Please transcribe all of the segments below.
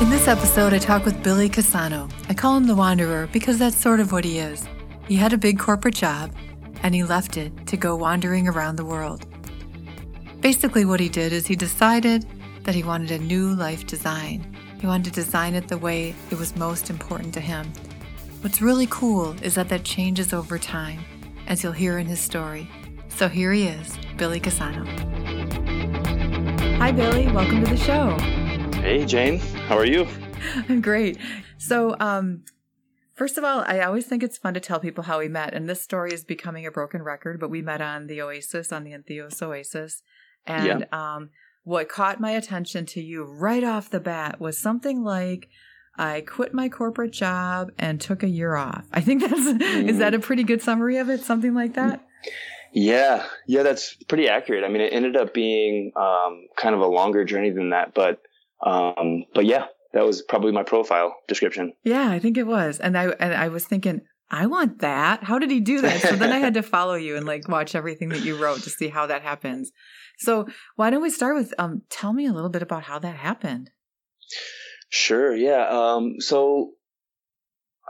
In this episode, I talk with Billy Cassano. I call him the Wanderer because that's sort of what he is. He had a big corporate job, and he left it to go wandering around the world. Basically what he did is he decided that he wanted a new life design. He wanted to design it the way it was most important to him. What's really cool is that changes over time, as you'll hear in his story. So here he is, Billy Cassano. Hi, Billy. Welcome to the show. Hey, Jane. How are you? I'm great. So, first of all, I always think it's fun to tell people how we met. And this story is becoming a broken record, but we met on the Oasis, on the Entheos Oasis. And what caught my attention to you right off the bat was something like, I quit my corporate job and took a year off. I think that's, is that a pretty good summary of it? Something like that? Yeah, that's pretty accurate. I mean, it ended up being kind of a longer journey than that, but yeah, that was probably my profile description. Yeah, I think it was. And I was thinking, I want that. How did he do that? So then I had to follow you and like watch everything that you wrote to see how that happens. So why don't we start with, tell me a little bit about how that happened. Sure. Yeah. So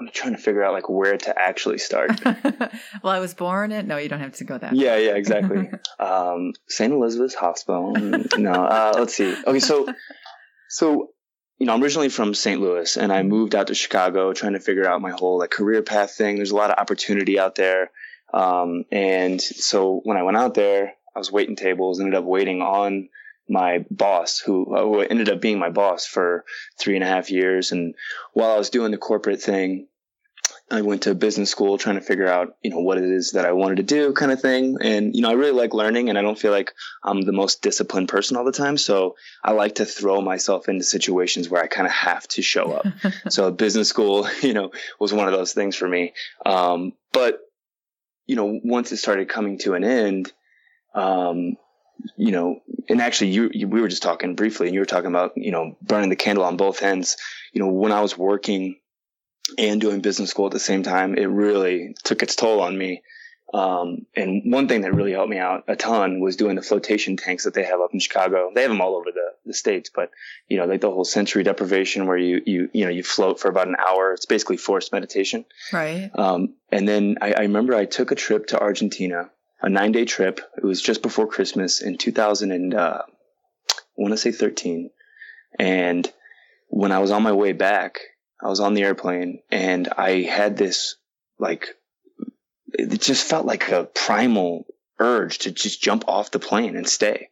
I'm trying to figure out like where to actually start. Well, I was born at, no, you don't have to go that. Yeah. Yeah, exactly. St. Elizabeth's Hospital. No, let's see. Okay. So, you know, I'm originally from St. Louis and I moved out to Chicago trying to figure out my whole like career path thing. There's a lot of opportunity out there. And so when I went out there, I was waiting tables, ended up waiting on my boss who ended up being my boss for 3.5 years. And while I was doing the corporate thing, I went to business school trying to figure out, you know, what it is that I wanted to do kind of thing. And, you know, I really like learning and I don't feel like I'm the most disciplined person all the time. So I like to throw myself into situations where I kind of have to show up. So business school, you know, was one of those things for me. But, you know, once it started coming to an end, you know, and actually we were just talking briefly and you were talking about, you know, burning the candle on both ends. You know, when I was working and doing business school at the same time, it really took its toll on me. And one thing that really helped me out a ton was doing the flotation tanks that they have up in Chicago. They have them all over the States, but you know, like the whole sensory deprivation where you float for about an hour. It's basically forced meditation. Right. And then I remember I took a trip to Argentina, a 9-day trip. It was just before Christmas in 2013. And when I was on my way back, I was on the airplane and I had this, like, it just felt like a primal urge to just jump off the plane and stay.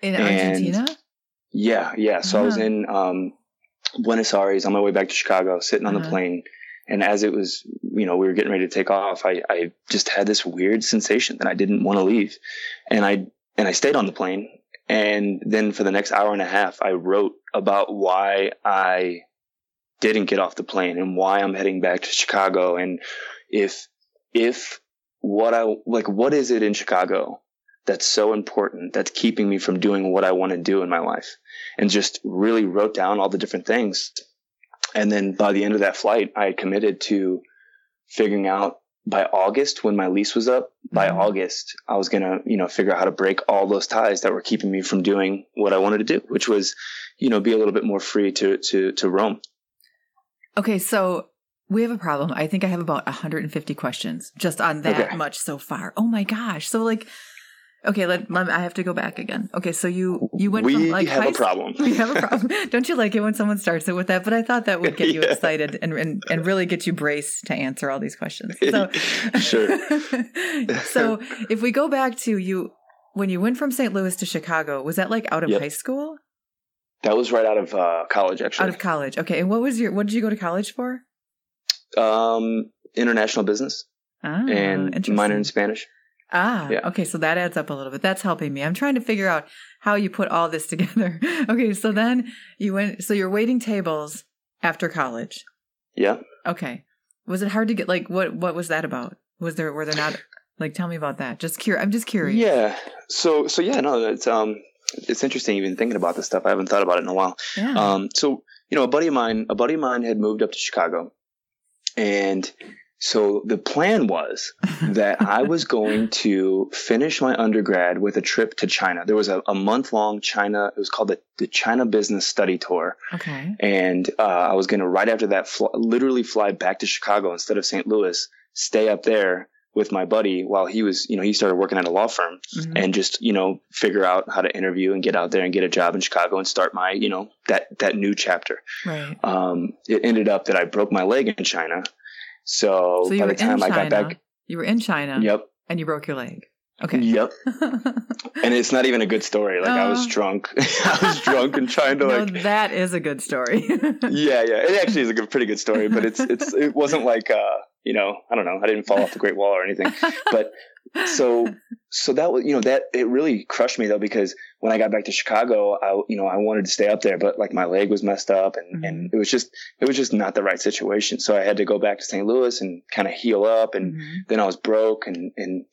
In Argentina? Yeah. Yeah. So I was in Buenos Aires on my way back to Chicago, sitting on the plane. And as it was, you know, we were getting ready to take off, I just had this weird sensation that I didn't want to leave. And I stayed on the plane. And then for the next hour and a half, I wrote about why I didn't get off the plane and why I'm heading back to Chicago. And if what I like, what is it in Chicago that's so important that's keeping me from doing what I want to do in my life? And just really wrote down all the different things. And then by the end of that flight, I committed to figuring out by August, when my lease was up, by August, I was going to, you know, figure out how to break all those ties that were keeping me from doing what I wanted to do, which was, you know, be a little bit more free to roam. Okay, so we have a problem. I think I have about 150 questions just on that much so far. Oh my gosh. So like, Okay, I have to go back again. Okay, so you went from like high school. We have a problem. Don't you like it when someone starts it with that? But I thought that would get you excited and really get you braced to answer all these questions. So, sure. So if we go back to when you went from St. Louis to Chicago, was that like out of high school? That was right out of college, actually. Out of college. Okay. And what did you go to college for? International business and minor in Spanish. Ah, yeah. Okay. So that adds up a little bit. That's helping me. I'm trying to figure out how you put all this together. Okay. So then you're waiting tables after college. Yeah. Okay. Was it hard to get, like, what was that about? Were there not, like, tell me about that. I'm just curious. Yeah. So yeah, no, it's interesting even thinking about this stuff. I haven't thought about it in a while. Yeah. So, you know, a buddy of mine had moved up to Chicago, and so the plan was that I was going to finish my undergrad with a trip to China. There was a month-long China – it was called the China Business Study Tour. Okay. And I was going to, right after that, literally fly back to Chicago instead of St. Louis, stay up there with my buddy while he was – you know, he started working at a law firm, mm-hmm. and just, you know, figure out how to interview and get out there and get a job in Chicago and start my, you know, that new chapter. Right. It ended up that I broke my leg in China. So by the time I got back, you were in China. Yep. And you broke your leg. Okay. Yep. And it's not even a good story. Like, I was drunk. I was drunk and trying to that is a good story. Yeah. It actually is a pretty good story, but it wasn't like, you know, I don't know. I didn't fall off the Great Wall or anything, but so that was, you know, that it really crushed me though, because when I got back to Chicago, I wanted to stay up there, but like my leg was messed up and, mm-hmm. and it was just not the right situation. So I had to go back to St. Louis and kind of heal up. And mm-hmm. then I was broke and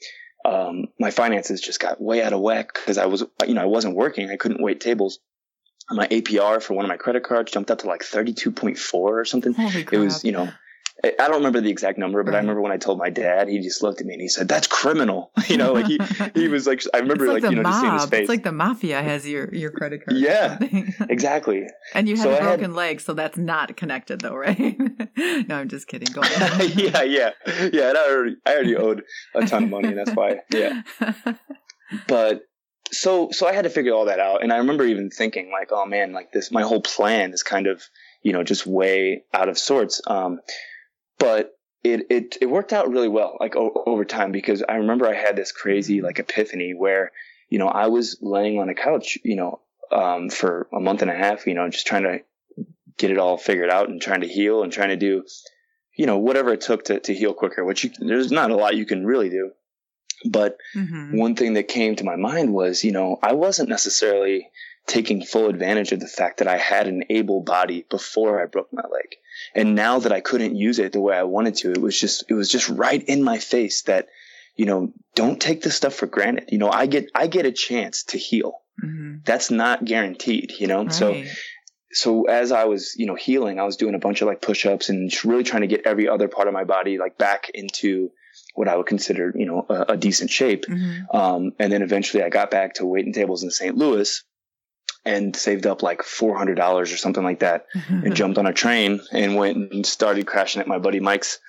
my finances just got way out of whack because I was, you know, I wasn't working. I couldn't wait tables. My APR for one of my credit cards jumped up to like 32.4 or something. Holy crap. It was, you know, I don't remember the exact number, but I remember when I told my dad, he just looked at me and he said, "That's criminal." You know, like he was like, I remember like you know, just seeing his face. It's like the mafia has your credit card. Yeah, exactly. And you had a broken leg, so that's not connected though, right? No, I'm just kidding. Go on. Yeah. And I already owed a ton of money, and that's why. Yeah. But so I had to figure all that out, and I remember even thinking like, "Oh man, like this, my whole plan is kind of, you know, just way out of sorts." But it worked out really well, like over time, because I remember I had this crazy like epiphany where, you know, I was laying on a couch, you know, for a month and a half, you know, just trying to get it all figured out and trying to heal and trying to do, you know, whatever it took to heal quicker, which there's not a lot you can really do. But mm-hmm. one thing that came to my mind was, you know, I wasn't necessarily taking full advantage of the fact that I had an able body before I broke my leg. And now that I couldn't use it the way I wanted to, it was just right in my face that, you know, don't take this stuff for granted. You know, I get a chance to heal. Mm-hmm. That's not guaranteed, you know? Right. So as I was, you know, healing, I was doing a bunch of like push-ups and just really trying to get every other part of my body like back into what I would consider, you know, a decent shape. Mm-hmm. And then eventually I got back to waiting tables in St. Louis and saved up like $400 or something like that and jumped on a train and went and started crashing at my buddy Mike's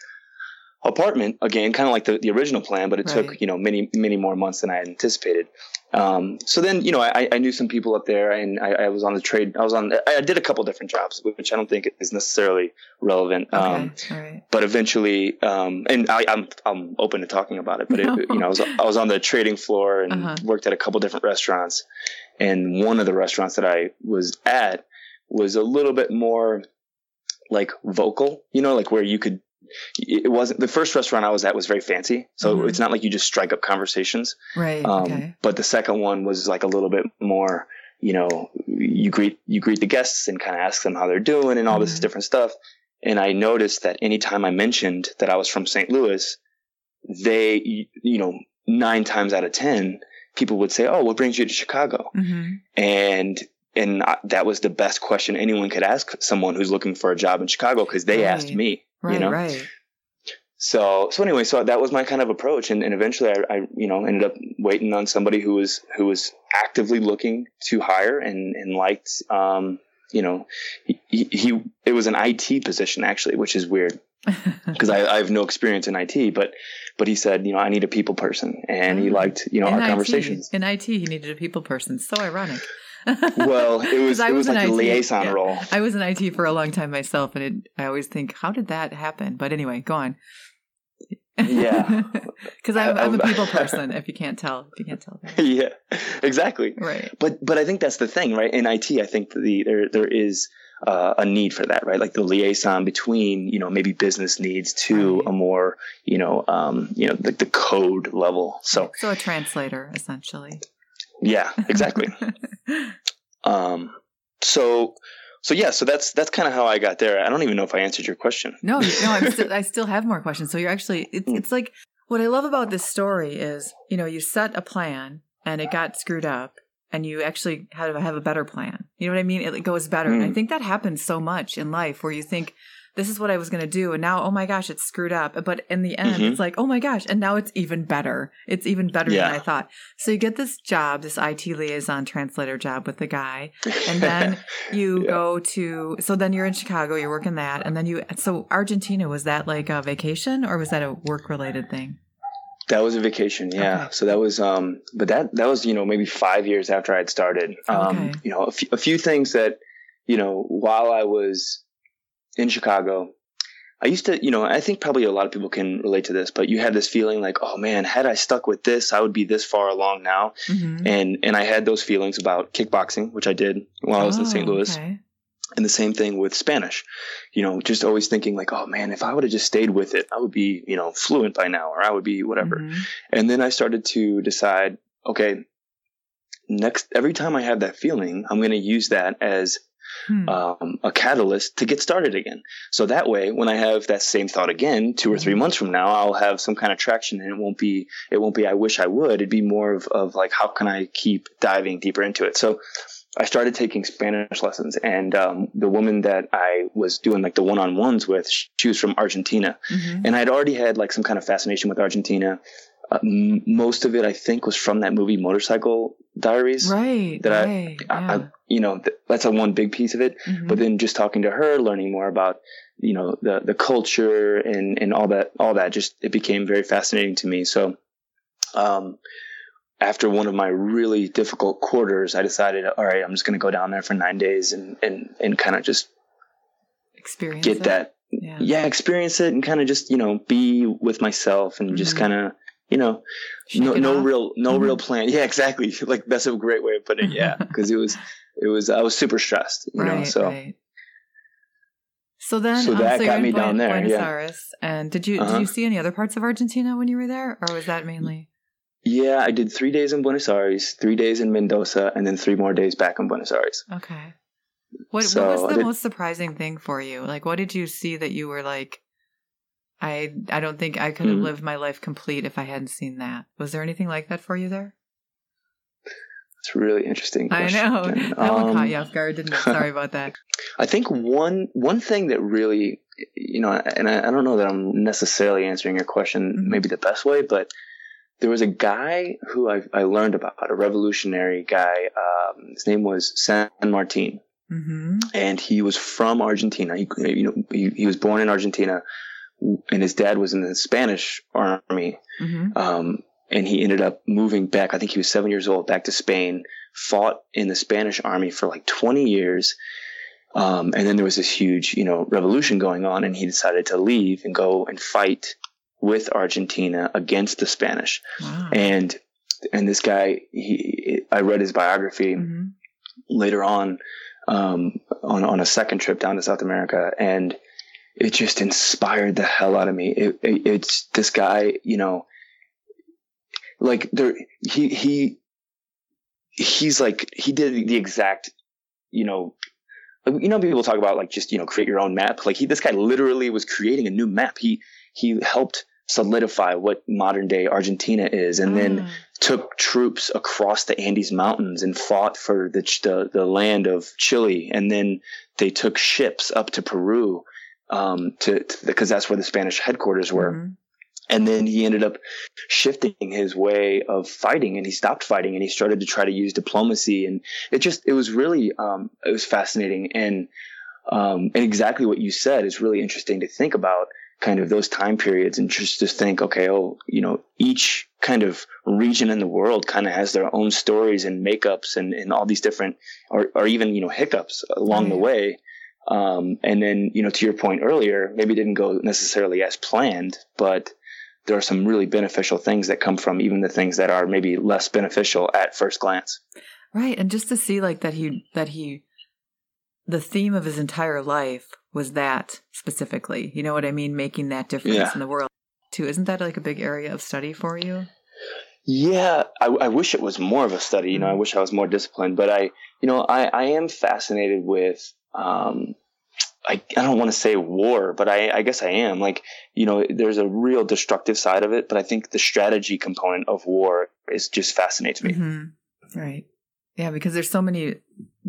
apartment again, kind of like the original plan, but it right. took, you know, many, many more months than I had anticipated. So then, you know, I knew some people up there and I was on the trade. I did a couple different jobs, which I don't think is necessarily relevant. Okay. Right. But eventually, and I'm open to talking about it, but no. You know, I was on the trading floor and worked at a couple different restaurants. And one of the restaurants that I was at was a little bit more like vocal, you know, like where you could, it wasn't, the first restaurant I was at was very fancy. So mm-hmm. it's not like you just strike up conversations. Right. Okay. But the second one was like a little bit more, you know, you greet the guests and kind of ask them how they're doing and all mm-hmm. this different stuff. And I noticed that anytime I mentioned that I was from St. Louis, they, you know, 9 times out of 10, people would say, "Oh, what brings you to Chicago?" Mm-hmm. And that was the best question anyone could ask someone who's looking for a job in Chicago, because they right. asked me, right, you know. Right. So anyway, so that was my kind of approach, and eventually I you know ended up waiting on somebody who was actively looking to hire and liked you know he it was an IT position actually, which is weird. because I have no experience in IT, but he said, you know, I need a people person, and he liked, you know, in our conversations. In IT, he needed a people person. So ironic. Well, it was like a liaison role. I was in IT for a long time myself, and I always think, how did that happen? But anyway, go on. Yeah, because I'm a people person. If you can't tell. That. Yeah, exactly. Right. But I think that's the thing, right? In IT, I think there is a need for that, right? Like the liaison between, you know, maybe business needs to a more, you know, the code level. So a translator essentially. Yeah, exactly. So that's kind of how I got there. I don't even know if I answered your question. No, I still have more questions. So you're actually, it's like, what I love about this story is, you know, you set a plan and it got screwed up and you actually have a better plan. You know what I mean? It goes better. And I think that happens so much in life where you think, this is what I was going to do. And now, oh my gosh, it's screwed up. But in the end, it's like, oh my gosh. And now it's even better. It's even better than I thought. So you get this job, this IT liaison translator job with the guy. And then you go to, so then you're in Chicago, you're working that. And then so Argentina, was that like a vacation or was that a work-related thing? That was a vacation. Yeah. Okay. So that was, but that was, you know, maybe 5 years after I'd started, okay. You know, a few things that, you know, while I was in Chicago, I used to, you know, I think probably a lot of people can relate to this, but you had this feeling like, oh man, had I stuck with this, I would be this far along now. Mm-hmm. And I had those feelings about kickboxing, which I did while I was in St. Louis. Okay. And the same thing with Spanish, you know, just always thinking like, oh man, if I would have just stayed with it, I would be, you know, fluent by now, or I would be whatever. Mm-hmm. And then I started to decide, okay, next, every time I have that feeling, I'm going to use that as a catalyst to get started again. So that way, when I have that same thought again, 2 or 3 months from now, I'll have some kind of traction, and it won't be, I wish I would. It'd be more of like, how can I keep diving deeper into it? So I started taking Spanish lessons, and the woman that I was doing like the one-on-ones with, she was from Argentina, and I'd already had like some kind of fascination with Argentina. Most of it, I think, was from that movie Motorcycle Diaries. Right. That's a one big piece of it. Mm-hmm. But then just talking to her, learning more about, you know, the culture and all that, just it became very fascinating to me. So, after one of my really difficult quarters, I decided, all right, I'm just going to go down there for 9 days and kind of just experience get it. That. Yeah. Experience it and kind of just, you know, be with myself and just kind of, you know, no real plan. Yeah, exactly. Like that's a great way of putting it. Yeah. Cause it was, I was super stressed, you know? So, so then that got me down there. Buenos Aires. And did you see any other parts of Argentina when you were there, or was that mainly? Yeah, I did 3 days in Buenos Aires, 3 days in Mendoza, and then 3 more days back in Buenos Aires. Okay. What was the most surprising thing for you? Like, what did you see that you were like, I don't think I could have lived my life complete if I hadn't seen that. Was there anything like that for you there? That's a really interesting question. I know. That one caught you off guard, didn't it? Sorry about that. I think one thing that really, you know, and I don't know that I'm necessarily answering your question maybe the best way, but there was a guy who I learned about, a revolutionary guy. His name was San Martin. Mm-hmm. And he was from Argentina. He was born in Argentina, and his dad was in the Spanish army. Mm-hmm. And he ended up moving back. I think he was 7 years old, back to Spain, fought in the Spanish army for like 20 years. And then there was this huge, you know, revolution going on, and he decided to leave and go and fight with Argentina against the Spanish. Wow. And this guy, I read his biography later on a second trip down to South America, and it just inspired the hell out of me. It's this guy, you know, like there, he's like, he did the exact, you know, people talk about like, just, you know, create your own map. Like this guy literally was creating a new map. He helped solidify what modern day Argentina is, and then took troops across the Andes Mountains and fought for the land of Chile, and then they took ships up to Peru, because that's where the Spanish headquarters were. And then he ended up shifting his way of fighting, and he stopped fighting, and he started to try to use diplomacy, and it was fascinating, and exactly what you said is really interesting to think about. kind of those time periods, and just think, okay, each kind of region in the world kind of has their own stories and makeups and all these different, or even, hiccups along the way. And then, to your point earlier, maybe it didn't go necessarily as planned, but there are some really beneficial things that come from even the things that are maybe less beneficial at first glance. Right. And just to see like that the theme of his entire life was that specifically, you know what I mean? Making that difference in the world too. Isn't that like a big area of study for you? Yeah. I wish it was more of a study, I wish I was more disciplined, but I am fascinated with, I don't want to say war, but I guess I am. Like, there's a real destructive side of it, but I think the strategy component of war just fascinates me. Mm-hmm. Right. Yeah, because there's so many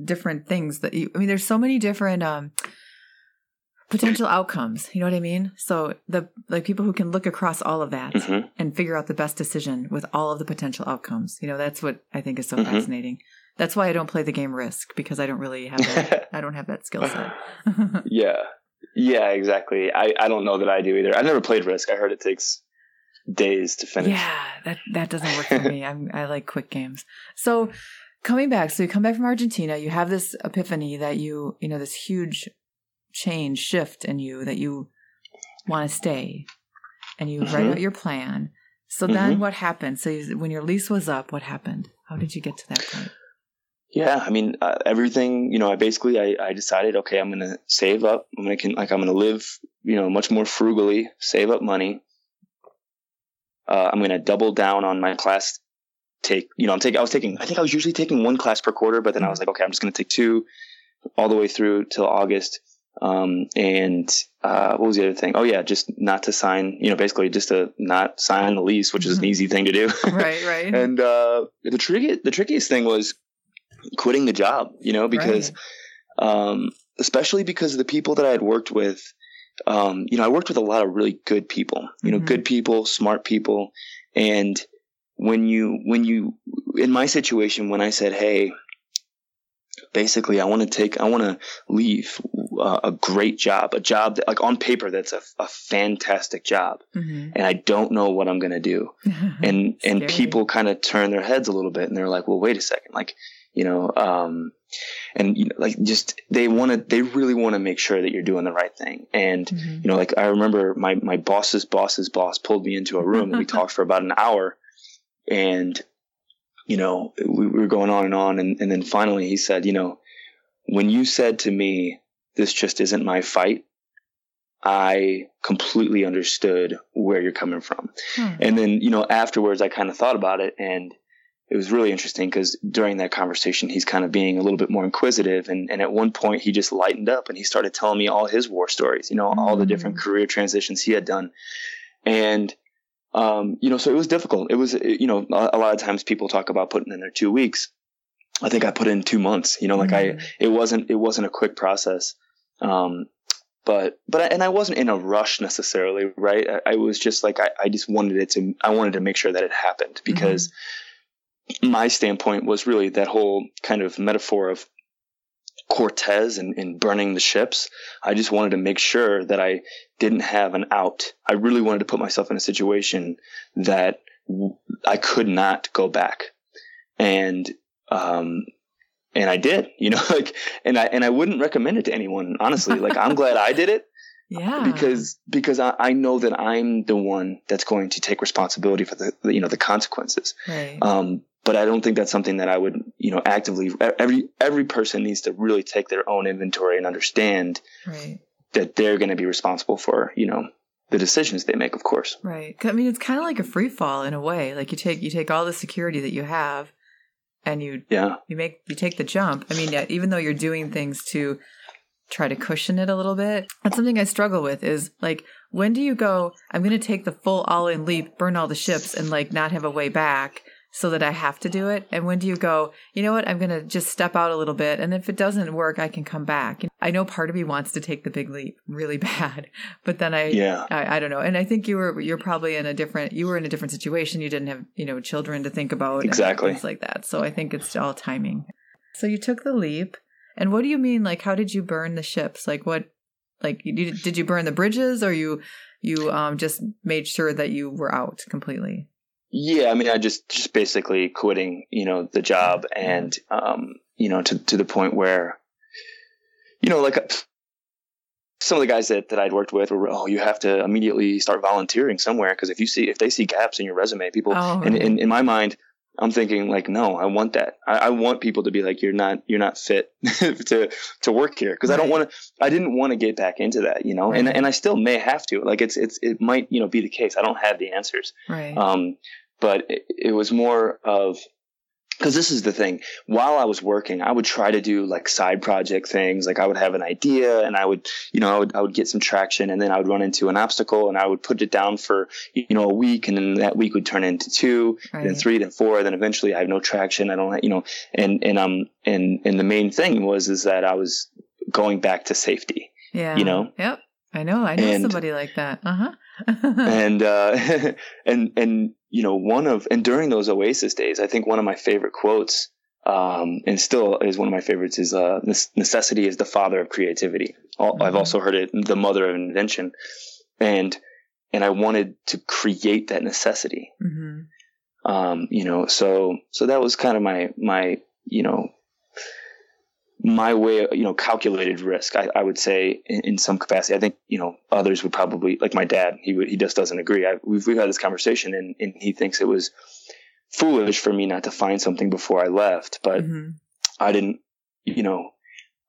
different things there's so many different potential outcomes. You know what I mean? So people who can look across all of that and figure out the best decision with all of the potential outcomes. That's what I think is so fascinating. That's why I don't play the game Risk, because I don't really have that. I don't have that skill set. Yeah, exactly. I don't know that I do either. I've never played Risk. I heard it takes days to finish. Yeah, that doesn't work for me. I like quick games. So coming back, you come back from Argentina. You have this epiphany that you this huge shift in you that you want to stay, and you write out your plan. So then, what happened? So when your lease was up, what happened? How did you get to that point? Yeah, everything, I decided, okay, I'm going to save up. I'm going to live, much more frugally, save up money. I'm going to double down on my class. I think I was usually taking one class per quarter, but then I was like, okay, I'm just going to take two all the way through till August. What was the other thing? Oh yeah. Just not to sign, basically just to not sign the lease, which is an easy thing to do. Right. And, the trickiest thing was quitting the job, because, especially because of the people that I had worked with, I worked with a lot of really good people, good people, smart people. And when you, in my situation, when I said, hey, basically I want to leave a great job, a job that, like, on paper, that's a fantastic job. And I don't know what I'm going to do. And people kind of turn their heads a little bit and they're like, well, wait a second. Like, they really want to make sure that you're doing the right thing. And, I remember my boss's boss's boss pulled me into a room and we talked for about an hour, and, we were going on. And then finally he said, when you said to me, this just isn't my fight, I completely understood where you're coming from. And then, afterwards I kind of thought about it, and it was really interesting because during that conversation, he's kind of being a little bit more inquisitive. And at one point he just lightened up and he started telling me all his war stories, all the different career transitions he had done. And, so it was difficult. It was, a lot of times people talk about putting in their 2 weeks. I think I put in 2 months, it wasn't a quick process. But I wasn't in a rush necessarily. Right. I was just like, I just wanted I wanted to make sure that it happened, because my standpoint was really that whole kind of metaphor of Cortez and burning the ships. I just wanted to make sure that I didn't have an out. I really wanted to put myself in a situation that I could not go back. And I did, and I wouldn't recommend it to anyone, honestly. Like, I'm glad I did it. Yeah. Because I know that I'm the one that's going to take responsibility for the consequences. Right. But I don't think that's something that I would, actively, every person needs to really take their own inventory and understand that they're going to be responsible for, the decisions they make, of course. Right. It's kind of like a free fall in a way. Like, you take all the security that you have, and you take the jump. Even though you're doing things to try to cushion it a little bit. That's something I struggle with is, like, when do you go, I'm going to take the full all in leap, burn all the ships, and like not have a way back so that I have to do it? And when do you go, you know what, I'm going to just step out a little bit, and if it doesn't work, I can come back. I know part of me wants to take the big leap really bad, but then I don't know. And I think you're probably in a different situation. You didn't have, children to think about. Exactly. And things like that. So I think it's all timing. So you took the leap. And what do you mean? Like, how did you burn the ships? Like, what? Like, did you burn the bridges, or you just made sure that you were out completely? Yeah, I mean, I just basically quitting, the job, and to the point where, some of the guys that I'd worked with were, you have to immediately start volunteering somewhere, because if they see gaps in your resume, people. And in my mind, I'm thinking like, no, I want that. I want people to be like, you're not fit to work here, because I didn't want to get back into that, Right. And I still may have to. Like it might be the case. I don't have the answers. Right. But it was more of. Because this is the thing. While I was working, I would try to do like side project things. Like I would have an idea, and I would get some traction, and then I would run into an obstacle, and I would put it down for a week, and then that week would turn into 2, right. Then 3, then 4, and then eventually I have no traction. I don't, and the main thing is that I was going back to safety. Yeah. Yep. I know somebody like that. And during those Oasis days, I think one of my favorite quotes, and still is one of my favorites, is necessity is the father of creativity. I've also heard it, the mother of invention. And I wanted to create that necessity. Mm-hmm. So that was kind of my way, calculated risk, I would say, in some capacity. I think, others would probably, like my dad, he just doesn't agree. We've had this conversation, and he thinks it was foolish for me not to find something before I left, but I didn't,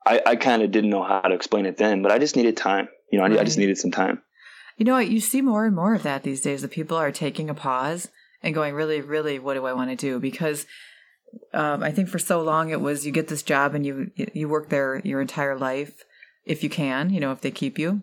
I kind of didn't know how to explain it then, but I just needed time. I just needed some time. You see more and more of that these days, that people are taking a pause and going, really, really, what do I want to do? Because I think for so long it was, you get this job and you work there your entire life if you can, if they keep you,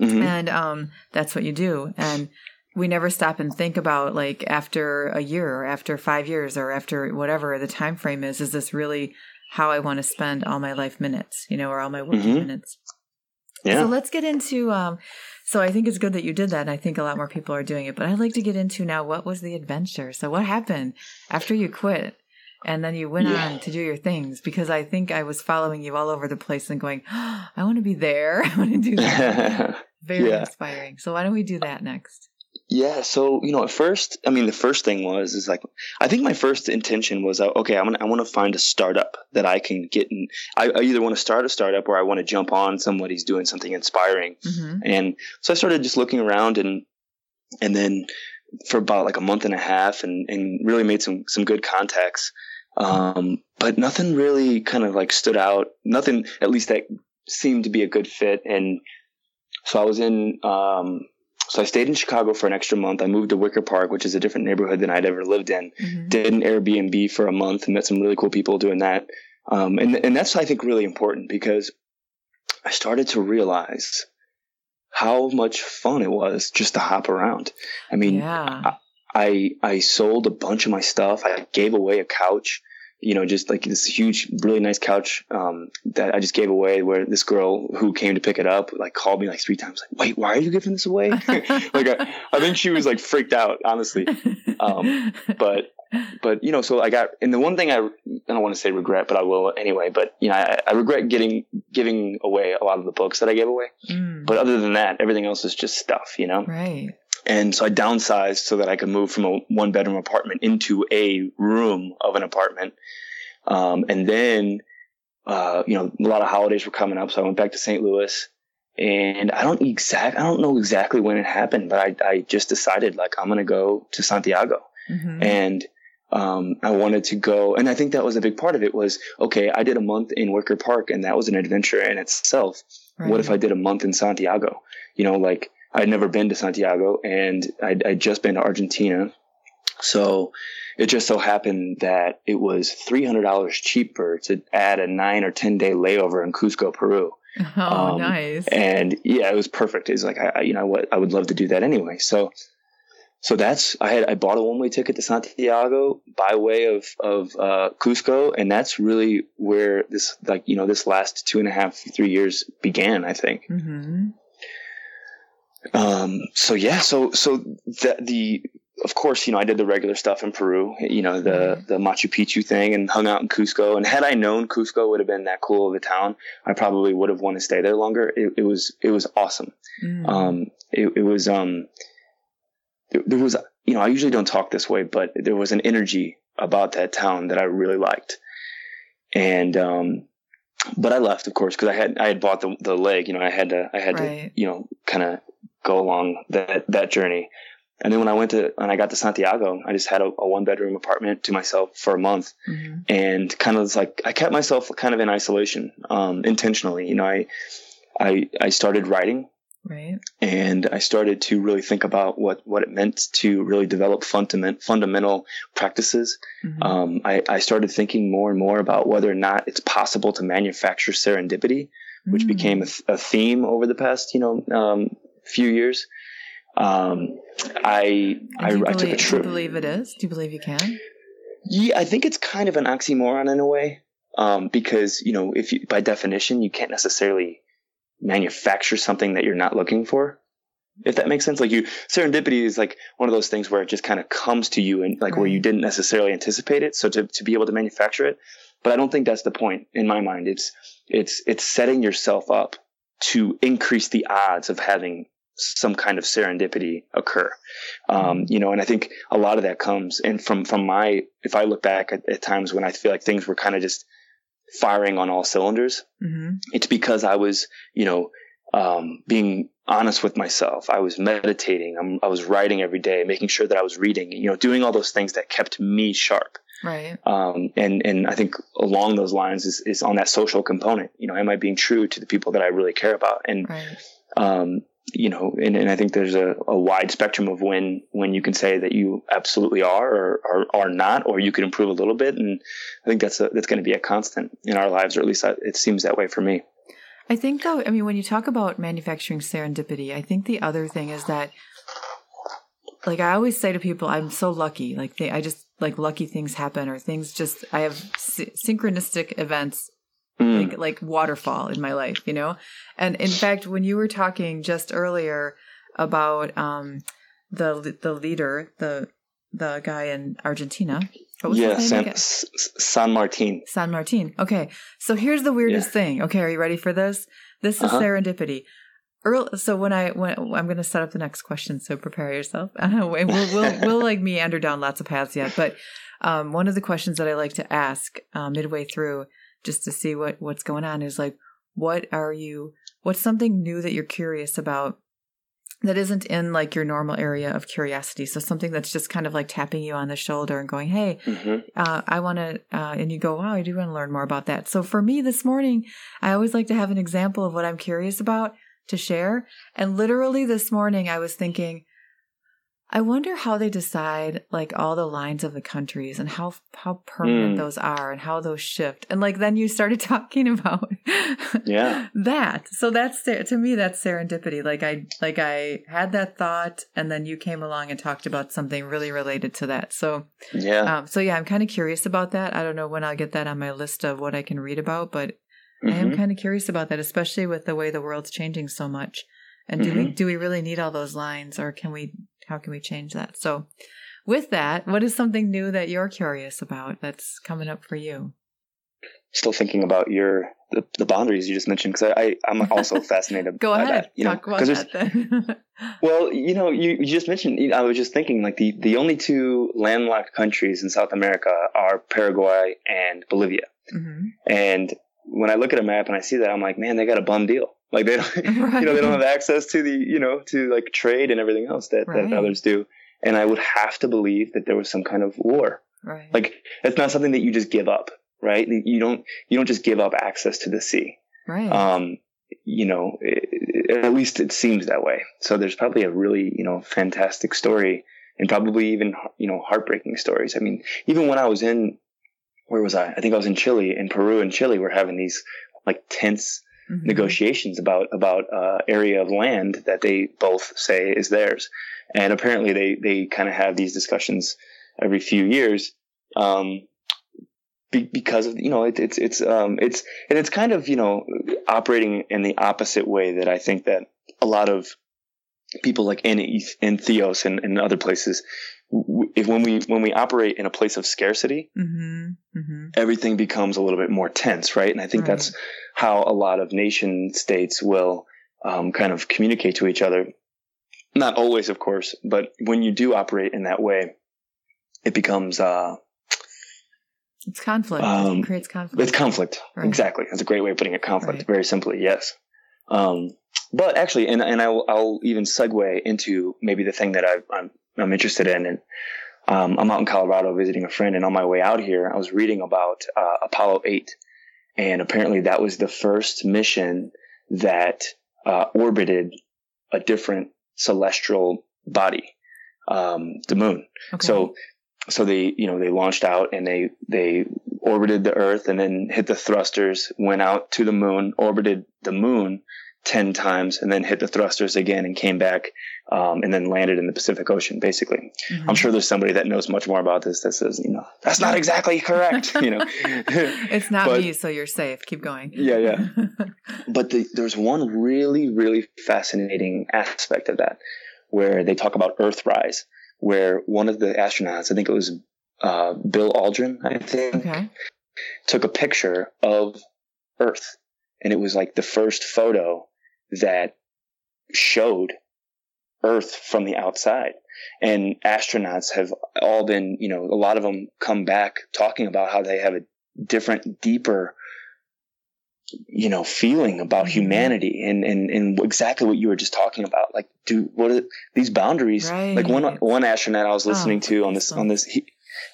and that's what you do. And we never stop and think about, like, after a year or after 5 years or after whatever the time frame is this really how I want to spend all my life minutes, or all my working minutes? Yeah. So let's get into, so I think it's good that you did that, and I think a lot more people are doing it, but I'd like to get into now, what was the adventure? So what happened after you quit? And then you went on to do your things, because I think I was following you all over the place and going, I want to be there. I want to do that. Very inspiring. So why don't we do that next? Yeah. So, at first, the first thing was like, I think my first intention was, I want to find a startup that I can get in. I either want to start a startup, or I want to jump on somebody's doing something inspiring. Mm-hmm. And so I started just looking around, and then for about like a month and a half, and really made some good contacts. But nothing really kind of like stood out, nothing at least that seemed to be a good fit. And so I was I stayed in Chicago for an extra month. I moved to Wicker Park, which is a different neighborhood than I'd ever lived in. Did an Airbnb for a month and met some really cool people doing that. And that's, I think, really important, because I started to realize how much fun it was just to hop around. I sold a bunch of my stuff. I gave away a couch, just like this huge, really nice couch that I just gave away, where this girl who came to pick it up, like, called me like 3 times, like, wait, why are you giving this away? I think she was like freaked out, honestly. So I got, and the one thing I don't want to say regret, but I will anyway, but I regret giving away a lot of the books that I gave away. But other than that, everything else is just stuff, Right. And so I downsized so that I could move from a 1-bedroom apartment into a room of an apartment. And then, a lot of holidays were coming up. So I went back to St. Louis, and I don't know exactly when it happened, but I just decided, like, I'm going to go to Santiago. And, I wanted to go. And I think that was a big part of it was, I did a month in Wicker Park, and that was an adventure in itself. Right. What if I did a month in Santiago? I'd never been to Santiago, and I'd just been to Argentina. So it just so happened that it was $300 cheaper to add a 9 or 10-day layover in Cusco, Peru. Nice. And yeah, it was perfect. It's like, I would love to do that anyway. So I bought a one-way ticket to Santiago by way of Cusco. And that's really where this, this last 2.5, 3 years began, I think. So the of course, I did the regular stuff in Peru, the Machu Picchu thing, and hung out in Cusco. And had I known Cusco would have been that cool of a town, I probably would have wanted to stay there longer. It was awesome. Mm. There was, I usually don't talk this way, but there was an energy about that town that I really liked. And, but I left, of course, cause I had bought the leg, I had to kind of go along that journey. And then when I got to Santiago, I just had a one-bedroom apartment to myself for a month, mm-hmm. and kind of was like, I kept myself kind of in isolation, intentionally. I started writing, right, and I started to really think about what it meant to really develop fundamental practices. Mm-hmm. I started thinking more and more about whether or not it's possible to manufacture serendipity, which mm-hmm. became a theme over the past, few years. I took a trip. Do you believe it is? Do you believe you can? Yeah, I think it's kind of an oxymoron in a way, because if you, by definition, you can't necessarily manufacture something that you're not looking for. If that makes sense, serendipity is like one of those things where it just kind of comes to you and where you didn't necessarily anticipate it. So to be able to manufacture it, but I don't think that's the point in my mind. It's setting yourself up to increase the odds of having some kind of serendipity occur. And I think a lot of that comes and from my, if I look back at times when I feel like things were kind of just firing on all cylinders, mm-hmm. it's because I was, being honest with myself. I was meditating. I was writing every day, making sure that I was reading, doing all those things that kept me sharp. Right. And I think along those lines is on that social component, am I being true to the people that I really care about? And, and I think there's a wide spectrum of when you can say that you absolutely are or are not, or you could improve a little bit. And I think that's going to be a constant in our lives, or at least it seems that way for me. I think though, when you talk about manufacturing serendipity, I think the other thing is that, I always say to people, I'm so lucky. Lucky things happen, or things just, I have synchronistic events. Like waterfall in my life, And in fact, when you were talking just earlier about the leader, the guy in Argentina, what was his name again? San Martin. San Martin. Okay, so here's the weirdest thing. Okay, are you ready for this? This is serendipity. So when I'm going to set up the next question, so prepare yourself. We'll meander down lots of paths yet, but one of the questions that I like to ask midway through, just to see what's going on, is what's something new that you're curious about that isn't in your normal area of curiosity? So something that's just kind of tapping you on the shoulder and going, hey, mm-hmm. I want to, and you go, wow, I do want to learn more about that. So for me this morning, I always like to have an example of what I'm curious about to share. And literally this morning I was thinking, I wonder how they decide all the lines of the countries and how permanent those are and how those shift. And then you started talking about that. So that's, to me, that's serendipity. I had that thought, and then you came along and talked about something really related to that. So I'm kind of curious about that. I don't know when I'll get that on my list of what I can read about, but mm-hmm. I am kind of curious about that, especially with the way the world's changing so much. And mm-hmm. do we really need all those lines, or how can we change that? So with that, what is something new that you're curious about that's coming up for you? Still thinking about the boundaries you just mentioned, because I'm also fascinated. Go ahead. That, talk about that then. Well, you just mentioned, I was just thinking the only two landlocked countries in South America are Paraguay and Bolivia. Mm-hmm. And when I look at a map and I see that, I'm like, man, they got a bum deal. They don't, they don't have access to the, to trade and everything else that others do. And I would have to believe that there was some kind of war. Right. That's not something that you just give up, right? You don't just give up access to the sea. Right. At least it seems that way. So there's probably a really, fantastic story, and probably even, heartbreaking stories. I mean, even when I was in, where was I? I think I was in Chile, and Peru and Chile were having these tense mm-hmm. negotiations about area of land that they both say is theirs. And apparently they kind of have these discussions every few years, because of, it's kind of, operating in the opposite way that I think that a lot of people like in Entheos and other places when we operate in a place of scarcity, everything becomes a little bit more tense, right? And I think that's how a lot of nation states will kind of communicate to each other. Not always, of course, but when you do operate in that way, it becomes it's conflict. It creates conflict. It's conflict. Right. Exactly. That's a great way of putting it. Conflict. Right. Very simply. Yes. But actually, and I'll even segue into maybe the thing that I'm interested in. And I'm out in Colorado visiting a friend, and on my way out here, I was reading about Apollo 8, and apparently that was the first mission that orbited a different celestial body, the moon. Okay. So they, you know, they launched out and they orbited the Earth and then hit the thrusters, went out to the moon, orbited the moon 10 times, and then hit the thrusters again and came back, and then landed in the Pacific Ocean, basically. Mm-hmm. I'm sure there's somebody that knows much more about this that says, you know, that's not exactly correct, you know. It's not me, so you're safe. Keep going. Yeah. But there's one really, really fascinating aspect of that where they talk about Earthrise, where one of the astronauts, I think it was Bill Aldrin, took a picture of Earth. And it was like the first photo that showed Earth from the outside. And astronauts have all been, you know, a lot of them come back talking about how they have a different, deeper, you know, feeling about humanity and exactly what you were just talking about. Like, what are these boundaries? Right. Like one astronaut I was listening to on this,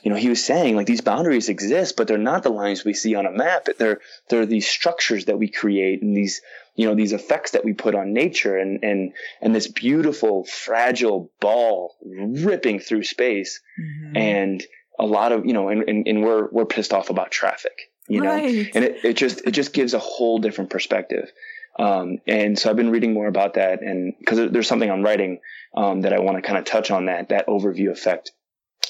he was saying like these boundaries exist, but they're not the lines we see on a map. They're these structures that we create and these, you know, these effects that we put on nature and this beautiful, fragile ball ripping through space. Mm-hmm. And a lot of, you know, and we're pissed off about traffic, you know, and it just gives a whole different perspective. And so I've been reading more about that, and because there's something I'm writing, that I want to kind of touch on that overview effect.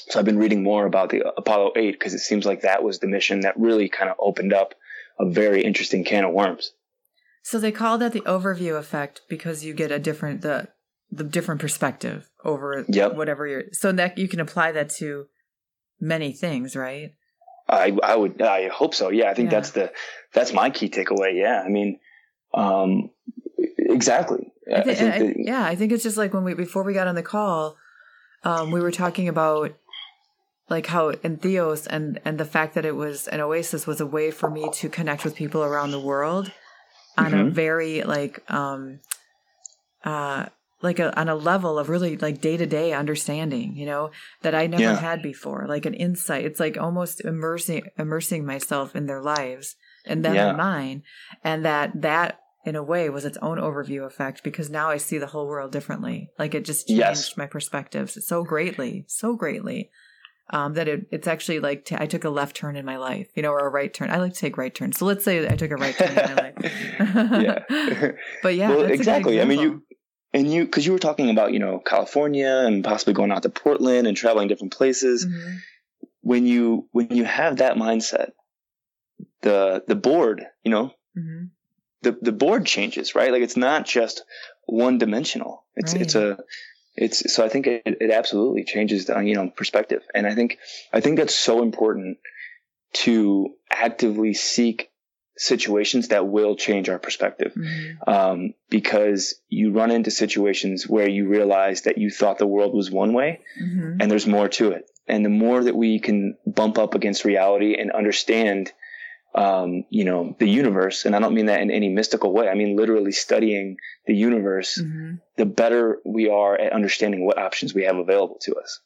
So I've been reading more about the Apollo 8 because it seems like that was the mission that really kind of opened up a very interesting can of worms. So they call that the overview effect because you get a different, the different perspective over whatever you're, so that you can apply that to many things, right? I hope so. Yeah. I think that's my key takeaway. Yeah. I mean, exactly. I think it's just like before we got on the call, we were talking about like how Entheos and the fact that it was an oasis was a way for me to connect with people around the world on a very on a level of really like day-to-day understanding, you know, that I never had before, like an insight. It's like almost immersing myself in their lives and them in mine. And that in a way was its own overview effect because now I see the whole world differently. Like it just changed my perspectives so greatly. That it's actually like I took a left turn in my life, you know, or a right turn. I like to take right turns. So let's say I took a right turn in my life. But yeah, well, exactly. I mean, because you were talking about, you know, California and possibly going out to Portland and traveling different places. Mm-hmm. When you have that mindset, the board, you know, the board changes, right? Like it's not just one dimensional. So I think it absolutely changes the, you know, perspective. And I think that's so important to actively seek situations that will change our perspective. Mm-hmm. Because you run into situations where you realize that you thought the world was one way and there's more to it. And the more that we can bump up against reality and understand, you know, the universe, and I don't mean that in any mystical way. I mean, literally studying the universe, the better we are at understanding what options we have available to us.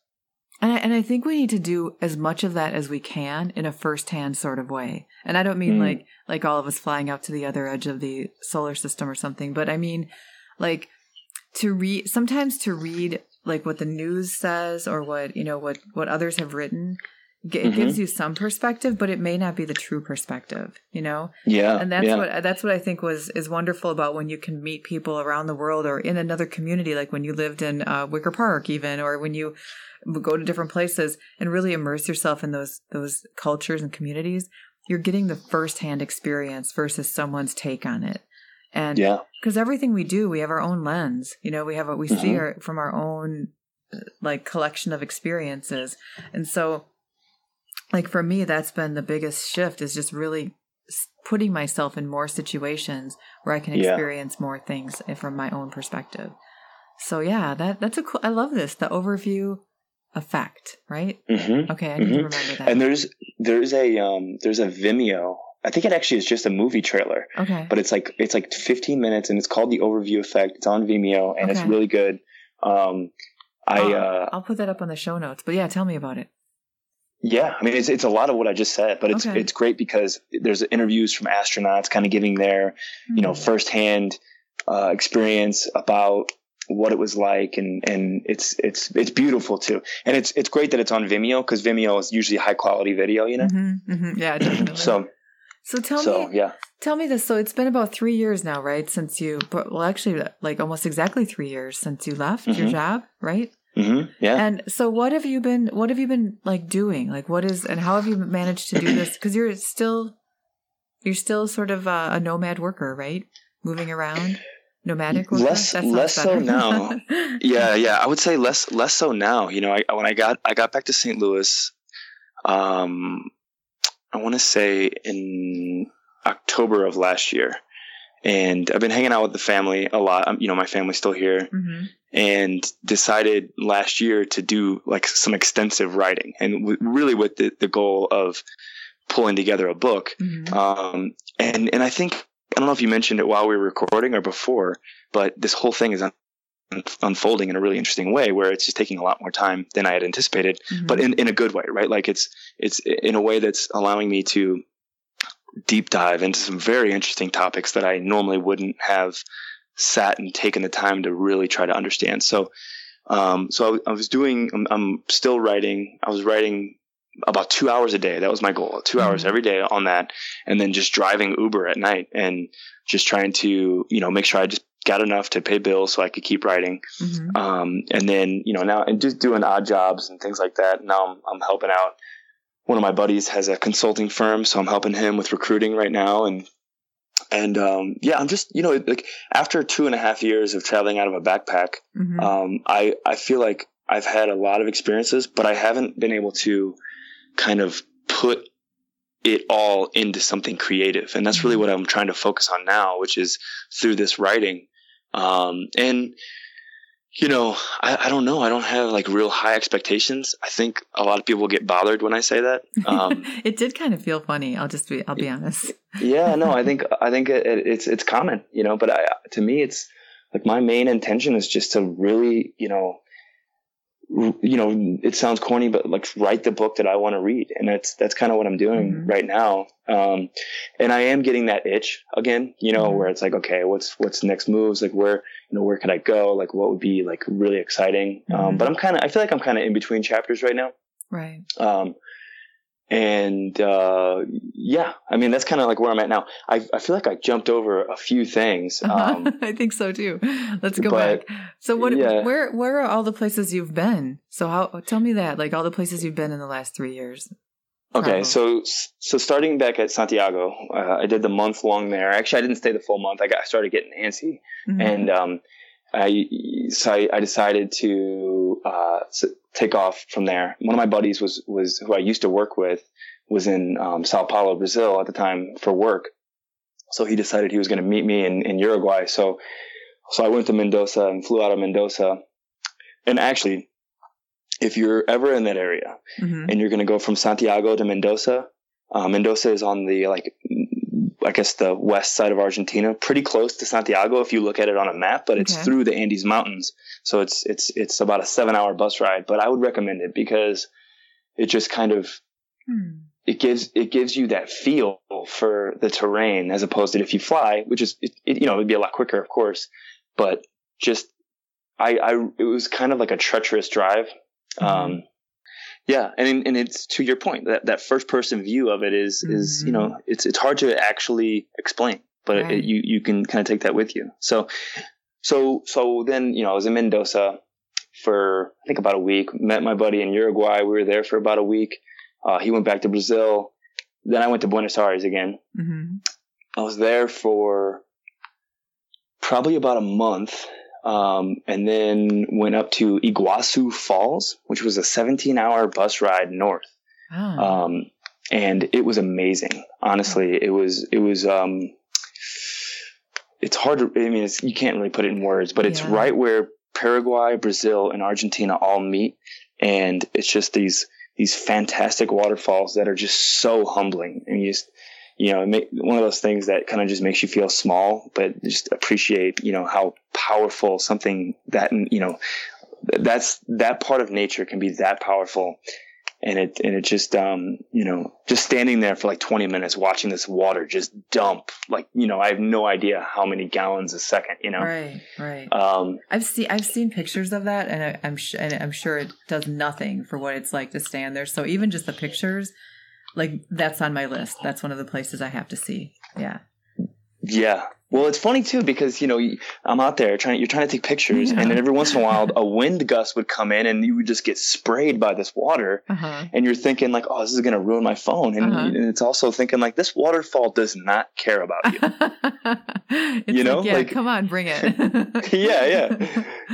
And I think we need to do as much of that as we can in a firsthand sort of way. And I don't mean like all of us flying out to the other edge of the solar system or something, but I mean like sometimes to read like what the news says or what, you know, what others have written. It gives you some perspective, but it may not be the true perspective, you know? Yeah. And that's what I think is wonderful about when you can meet people around the world or in another community, like when you lived in Wicker Park even, or when you go to different places and really immerse yourself in those cultures and communities, you're getting the firsthand experience versus someone's take on it. And because everything we do, we have our own lens, you know, we see from our own like collection of experiences. And so like for me, that's been the biggest shift, is just really putting myself in more situations where I can experience more things from my own perspective. So yeah, that's a cool, I love this, the overview effect, right? Mm-hmm. Okay. I need to remember that. And there's a Vimeo, I think it actually is just a movie trailer, okay, but it's like 15 minutes and it's called The Overview Effect. It's on Vimeo and it's really good. I'll put that up on the show notes, but yeah, tell me about it. Yeah. I mean, it's a lot of what I just said, but it's great because there's interviews from astronauts kind of giving their, you know, firsthand, experience about what it was like. And it's beautiful too. And it's great that it's on Vimeo, because Vimeo is usually high quality video, you know? Mm-hmm, mm-hmm. Yeah, definitely. So tell me this. So it's been about 3 years now, right? Since you, well, actually like almost exactly 3 years since you left your job, right? Mm-hmm. Yeah. And so what have you been like doing? Like and how have you managed to do this? Cause you're still sort of a nomad worker, right? Moving around. Nomadic worker? Less so now. Yeah. I would say less so now. You know, when I got back to St. Louis, I want to say in October of last year, and I've been hanging out with the family a lot. You know, my family's still here, and decided last year to do like some extensive writing, and really with the goal of pulling together a book. And I think, I don't know if you mentioned it while we were recording or before, but this whole thing is unfolding in a really interesting way, where it's just taking a lot more time than I had anticipated, but in a good way, right? Like it's in a way that's allowing me to deep dive into some very interesting topics that I normally wouldn't have sat and taken the time to really try to understand. So, I'm still writing. I was writing about 2 hours a day. That was my goal. 2 hours every day on that. And then just driving Uber at night and just trying to, you know, make sure I just got enough to pay bills so I could keep writing. And then, you know, now and just doing odd jobs and things like that. Now I'm helping out. One of my buddies has a consulting firm, so I'm helping him with recruiting right now. And I'm just, you know, like after 2.5 years of traveling out of a backpack, I feel like I've had a lot of experiences, but I haven't been able to kind of put it all into something creative. And that's really what I'm trying to focus on now, which is through this writing. And you know, I don't know. I don't have like real high expectations. I think a lot of people get bothered when I say that. It did kind of feel funny. I'll be honest. Yeah, no, I think it's common, you know, but to me, it's like my main intention is just to really, you know, it sounds corny, but like write the book that I want to read. And that's kind of what I'm doing right now. And I am getting that itch again, you know, where it's like, okay, what's next moves? Like where could I go? Like what would be like really exciting? But I feel like I'm kind of in between chapters right now. Right. I mean, that's kind of like where I'm at now. I feel like I jumped over a few things. I think so too. Let's go back. So where are all the places you've been? So tell me that, like all the places you've been in the last 3 years. Okay. So starting back at Santiago, I did the month long there. Actually, I didn't stay the full month. I started getting antsy and, I decided to take off from there. One of my buddies was who I used to work with, was in Sao Paulo, Brazil at the time for work. So he decided he was going to meet me in Uruguay. So I went to Mendoza and flew out of Mendoza. And actually, if you're ever in that area and you're going to go from Santiago to Mendoza, Mendoza is on the like, I guess the west side of Argentina, pretty close to Santiago if you look at it on a map, but it's through the Andes Mountains. So it's about a 7-hour bus ride, but I would recommend it because it just kind of it gives you that feel for the terrain as opposed to if you fly, which is it'd be a lot quicker, of course, but just it was kind of like a treacherous drive. Yeah. And it's to your point that first person view of it is, you know, it's hard to actually explain, but you can kind of take that with you. So then, you know, I was in Mendoza for, I think about a week, met my buddy in Uruguay. We were there for about a week. He went back to Brazil. Then I went to Buenos Aires again. I was there for probably about a month. And then went up to Iguazu Falls, which was a 17-hour bus ride north. Wow. And it was amazing. Honestly, it's hard to, I mean, you can't really put it in words, but it's right where Paraguay, Brazil, and Argentina all meet. And it's just these fantastic waterfalls that are just so humbling. And you just, one of those things that kind of just makes you feel small, but just appreciate, how powerful something that, that part of nature can be that powerful. And it just, just standing there for like 20 minutes watching this water just dump, I have no idea how many gallons a second, Right, right. I've seen pictures of that, and I'm sure it does nothing for what it's like to stand there. So even just the pictures, that's on my list. That's one of the places I have to see. Yeah. Yeah. Well, it's funny too, because, I'm out there you're trying to take pictures, and then every once in a while a wind gust would come in and you would just get sprayed by this water, and you're thinking oh, this is going to ruin my phone. And, and it's also thinking this waterfall does not care about you. It's come on, bring it. Yeah. Yeah.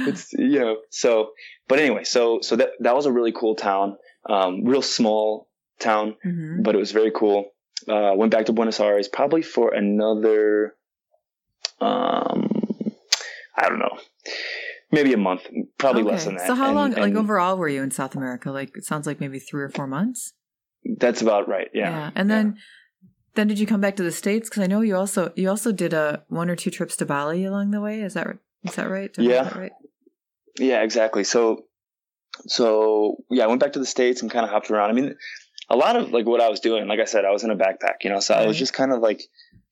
It's, but anyway, so that was a really cool town, real small town, but it was very cool. Went back to Buenos Aires probably for another, I don't know, maybe a month, probably less than that. So how long, overall, were you in South America? It sounds like maybe 3 or 4 months. That's about right. Yeah. And then did you come back to the States? Cause I know you also did 1 or 2 trips to Bali along the way. Is that right? Yeah, exactly. So yeah, I went back to the States and kind of hopped around. I mean, a lot of what I was doing, like I said, I was in a backpack, so I was just kind of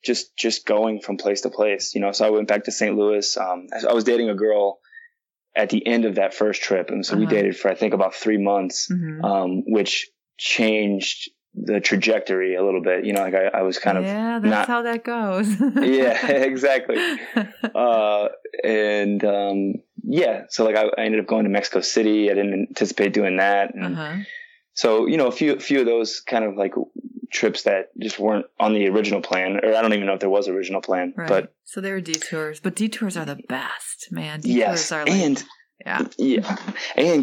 just going from place to place, so I went back to St. Louis. I was dating a girl at the end of that first trip. And so we dated for, I think, about 3 months, which changed the trajectory a little bit, I was kind of, that's how that goes. Yeah, exactly. So I ended up going to Mexico City. I didn't anticipate doing that. And so, a few of those kind of trips that just weren't on the original plan, or I don't even know if there was an original plan, right. But so there were detours, but detours are the best, man. Detours are And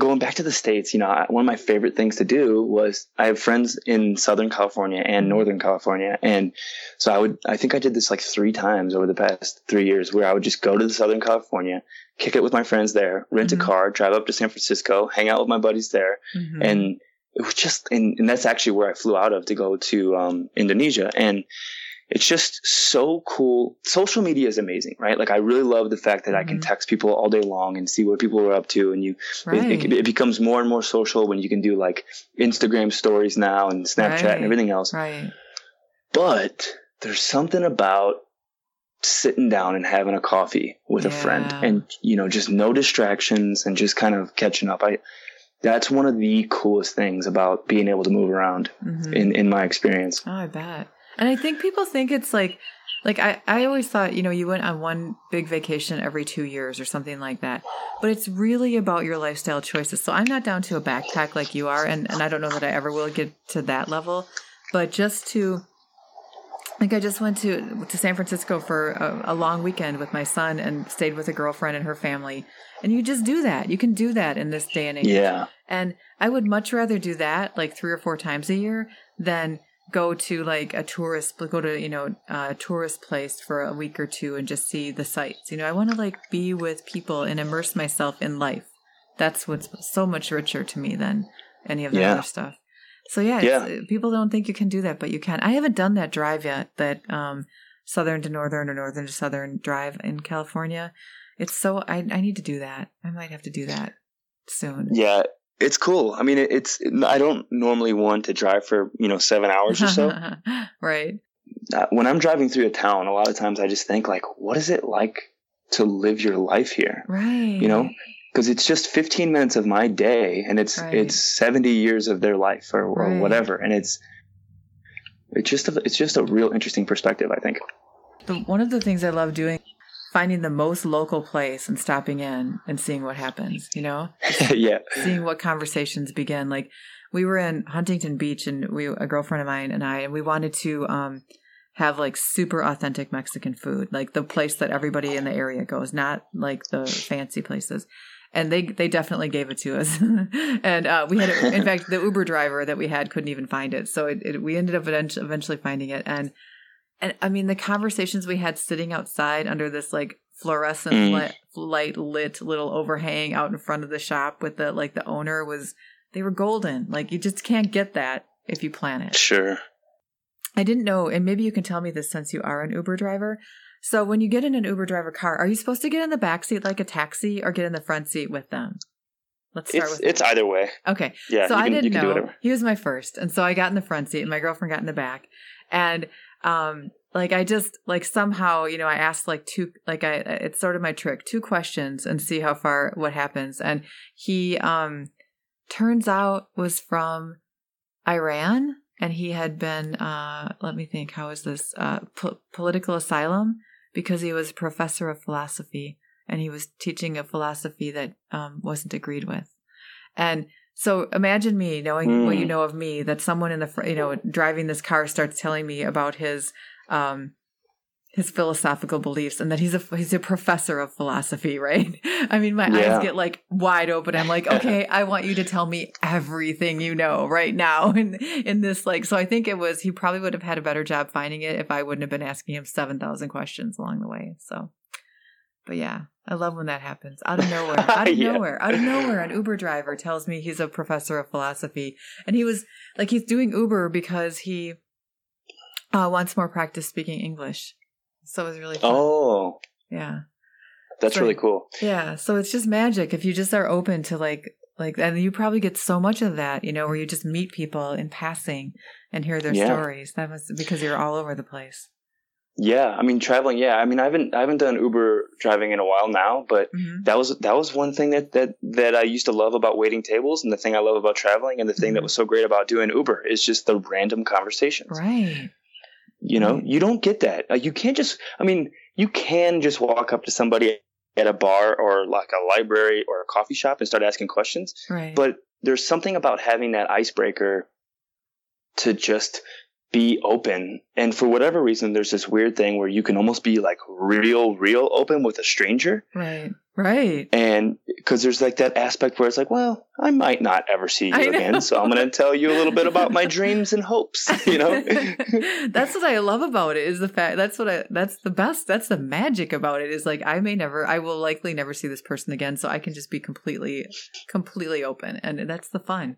going back to the States, one of my favorite things to do was I have friends in Southern California and Northern California. And so I think I did this 3 times over the past 3 years, where I would just go to the Southern California, kick it with my friends there, rent a car, drive up to San Francisco, hang out with my buddies there. And it was just, and that's actually where I flew out of to go to, Indonesia. And it's just so cool. Social media is amazing, right? I really love the fact that I can text people all day long and see what people are up to. And it becomes more and more social when you can do Instagram stories now and Snapchat and everything else. Right. But there's something about sitting down and having a coffee with a friend and, just no distractions and just kind of catching up. That's one of the coolest things about being able to move around in my experience. Oh, I bet. And I think people think it's I always thought, you went on one big vacation every 2 years or something like that, but it's really about your lifestyle choices. So I'm not down to a backpack like you are. And I don't know that I ever will get to that level, but just to, I just went to San Francisco for a long weekend with my son and stayed with a girlfriend and her family. And you just do that. You can do that in this day and age. Yeah. And I would much rather do that 3 or 4 times a year than go to a tourist place for a week or two and just see the sights. I want to be with people and immerse myself in life. That's what's so much richer to me than any of the other stuff. So people don't think you can do that, but you can. I haven't done that drive yet, that southern to northern or northern to southern drive in California. It's so I need to do that. I might have to do that soon. Yeah, it's cool. I mean, I don't normally want to drive for 7 hours or so. Right. When I'm driving through a town, a lot of times I just think what is it like to live your life here? Right. Because it's just 15 minutes of my day, and it's 70 years of their life or whatever, and it's just a real interesting perspective, I think. One of the things I love doing, finding the most local place and stopping in and seeing what happens. Seeing what conversations begin. We were in Huntington Beach, and a girlfriend of mine and I wanted to have like super authentic Mexican food, like the place that everybody in the area goes, not like the fancy places. And they definitely gave it to us. And we had it, in fact, the Uber driver that we had couldn't even find it. So we ended up eventually finding it. And I mean, the conversations we had sitting outside under this like fluorescent light lit little overhang out in front of the shop with the, like the owner was, they were golden. Like you just can't get that if you plan it. Sure. I didn't know. And maybe you can tell me this since you are an Uber driver. So when you get in an Uber driver car, are you supposed to get in the back seat like a taxi or get in the front seat with them? Let's start with that. It's either way. Okay. Yeah. So I didn't know. Do whatever. He was my first. And so I got in the front seat and my girlfriend got in the back. And like I just like somehow, you know, I asked like two, like I, it's sort of my trick, two questions and see how far, what happens. And he turns out was from Iran and he had been, let me think, how is this, political asylum? Because he was a professor of philosophy and he was teaching a philosophy that wasn't agreed with. And so imagine me knowing what you know of me, that someone in the, you know, driving this car starts telling me about his philosophical beliefs and that he's a professor of philosophy, right? I mean, my eyes get like wide open. I'm like, okay, I want you to tell me everything you know right now in this, like, so I think it was, he probably would have had a better job finding it if I wouldn't have been asking him 7,000 questions along the way. So, but yeah, I love when that happens out of nowhere, out of nowhere. An Uber driver tells me he's a professor of philosophy and he was like, he's doing Uber because he wants more practice speaking English. So it was really fun. Oh. Yeah. That's really cool. Yeah. So it's just magic if you just are open to like and you probably get so much of that, you know, where you just meet people in passing and hear their stories. That was because you're all over the place. Yeah. I mean, traveling. Yeah. I mean, I haven't done Uber driving in a while now, but that was one thing that I used to love about waiting tables. And the thing I love about traveling and the thing that was so great about doing Uber is just the random conversations. Right. You know, you don't get that. You can't just, I mean, you can just walk up to somebody at a bar or like a library or a coffee shop and start asking questions. Right. But there's something about having that icebreaker to just be open. And for whatever reason, there's this weird thing where you can almost be like real open with a stranger. Right. Right. And because there's like that aspect where it's like, well, I might not ever see you again. So I'm going to tell you a little bit about my dreams and hopes, you know? That's what I love about it is the fact that's the best. That's the magic about it is like, I will likely never see this person again. So I can just be completely open. And that's the fun.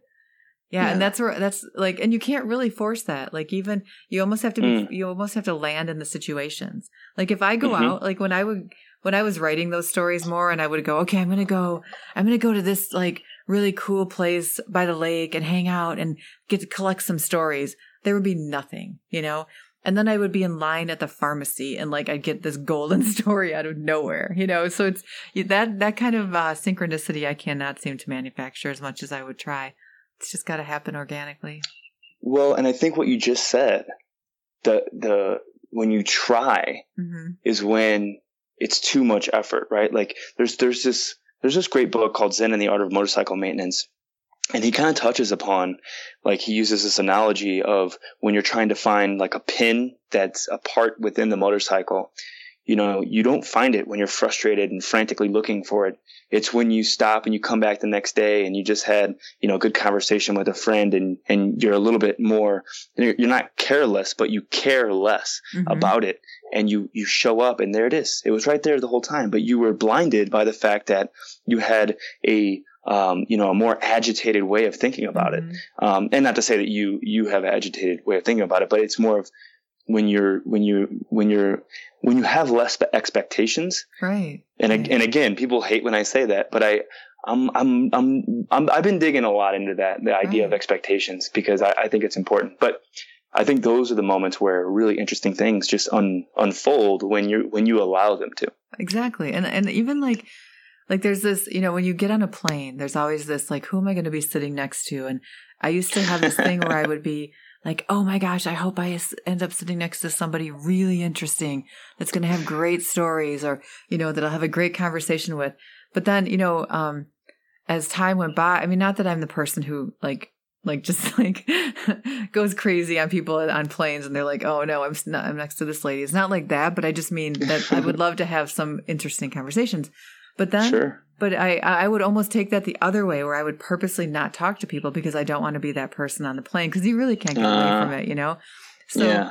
Yeah, yeah. And that's like, and you can't really force that. Like even you almost have to, you almost have to land in the situations. Like if I go out, like when I was writing those stories more and I would go, okay, I'm going to go to this like really cool place by the lake and hang out and get to collect some stories. There would be nothing, you know? And then I would be in line at the pharmacy and like, I'd get this golden story out of nowhere, you know? So it's that kind of synchronicity I cannot seem to manufacture as much as I would try. It's just got to happen organically. Well, and I think what you just said, the when you try is when it's too much effort, right? Like there's this great book called Zen and the Art of Motorcycle Maintenance. And he kind of touches upon, like he uses this analogy of when you're trying to find like a pin that's a part within the motorcycle, you know, you don't find it when you're frustrated and frantically looking for it. It's when you stop and you come back the next day and you just had, you know, a good conversation with a friend and you're a little bit more, you're not careless, but you care less about it. And you show up and there it is. It was right there the whole time, but you were blinded by the fact that you had a, you know, a more agitated way of thinking about it. And not to say that you have an agitated way of thinking about it, but it's more of when you have less expectations. Right. And again, people hate when I say that, but I've been digging a lot into that, the idea of expectations, because I think it's important, but I think those are the moments where really interesting things just unfold when you allow them to. Exactly. And even like there's this, you know, when you get on a plane, there's always this like, who am I going to be sitting next to? And I used to have this thing where I would be like, oh my gosh, I hope I end up sitting next to somebody really interesting that's going to have great stories or, you know, that I'll have a great conversation with. But then, you know, as time went by, I mean, not that I'm the person who like like just like goes crazy on people on planes, and they're like, oh no, I'm next to this lady. It's not like that, but I just mean that I would love to have some interesting conversations. But then, sure. But I would almost take that the other way, where I would purposely not talk to people because I don't want to be that person on the plane, because you really can't get away from it, you know? So yeah.